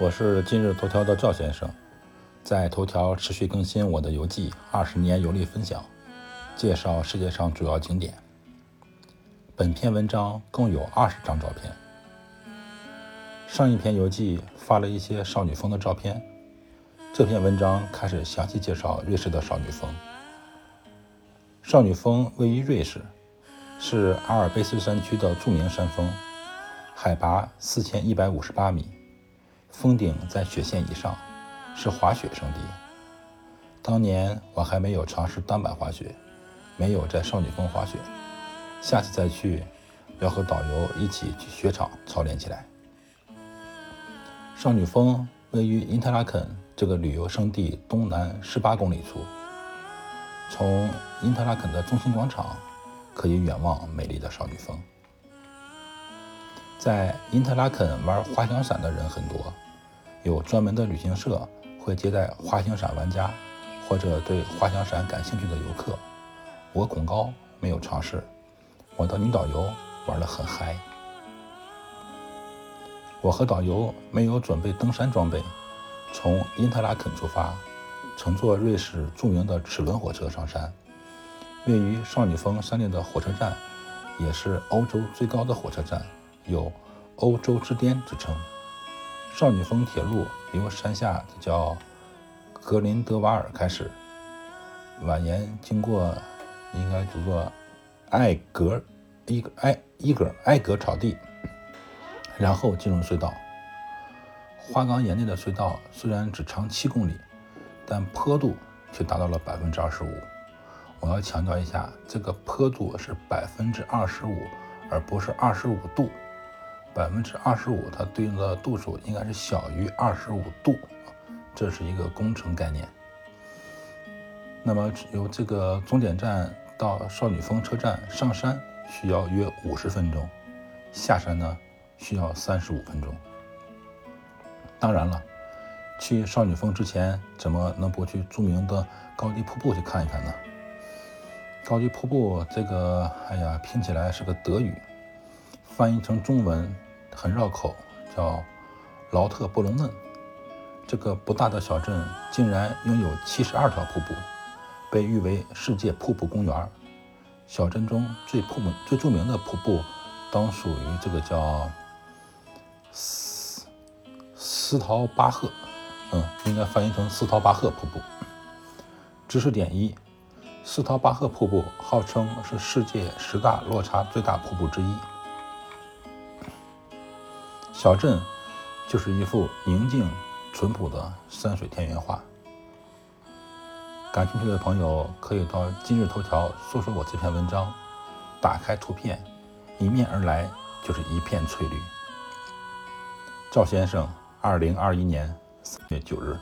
我是今日头条的赵先生，在头条持续更新我的游记20年游历分享，介绍世界上主要景点。本篇文章共有20张照片。上一篇游记发了一些少女峰的照片，这篇文章开始详细介绍瑞士的少女峰。少女峰位于瑞士，是阿尔卑斯山区的著名山峰，海拔4158米。峰顶在雪线以上，是滑雪圣地。当年我还没有尝试单板滑雪，没有在少女峰滑雪，下次再去要和导游一起去雪场操练起来。少女峰位于因特拉肯这个旅游胜地东南18公里处，从因特拉肯的中心广场可以远望美丽的少女峰。在因特拉肯玩滑翔伞的人很多，有专门的旅行社会接待滑翔伞玩家或者对滑翔伞感兴趣的游客。我恐高没有尝试，我的女导游玩得很嗨。我和导游没有准备登山装备，从因特拉肯出发，乘坐瑞士著名的齿轮火车上山。位于少女峰山顶的火车站也是欧洲最高的火车站，有欧洲之巅之称。少女峰铁路由山下就叫格林德瓦尔开始，蜿蜒经过应该读作埃格草地，然后进入隧道。花岗岩内的隧道虽然只长7公里，但坡度却达到了25%。我要强调一下，这个坡度是25%，而不是25度。25%它对应的度数应该是小于25度，这是一个工程概念。那么由这个终点站到少女峰车站上山需要约50分钟，下山呢需要35分钟。当然了，去少女峰之前怎么能不去著名的高地瀑布去看一看呢？高地瀑布这个拼起来是个德语，翻译成中文很绕口，叫劳特布隆嫩。这个不大的小镇竟然拥有72条瀑布，被誉为世界瀑布公园。小镇中最著名的瀑布当属于这个叫斯陶巴赫，应该翻译成斯陶巴赫瀑布。知识点1：斯陶巴赫瀑布号称是世界10大落差最大瀑布之一。小镇就是一幅宁静淳朴的山水田园画。感兴趣的朋友可以到今日头条搜索我这篇文章，打开图片，迎面而来就是一片翠绿。赵先生，2021年3月9日。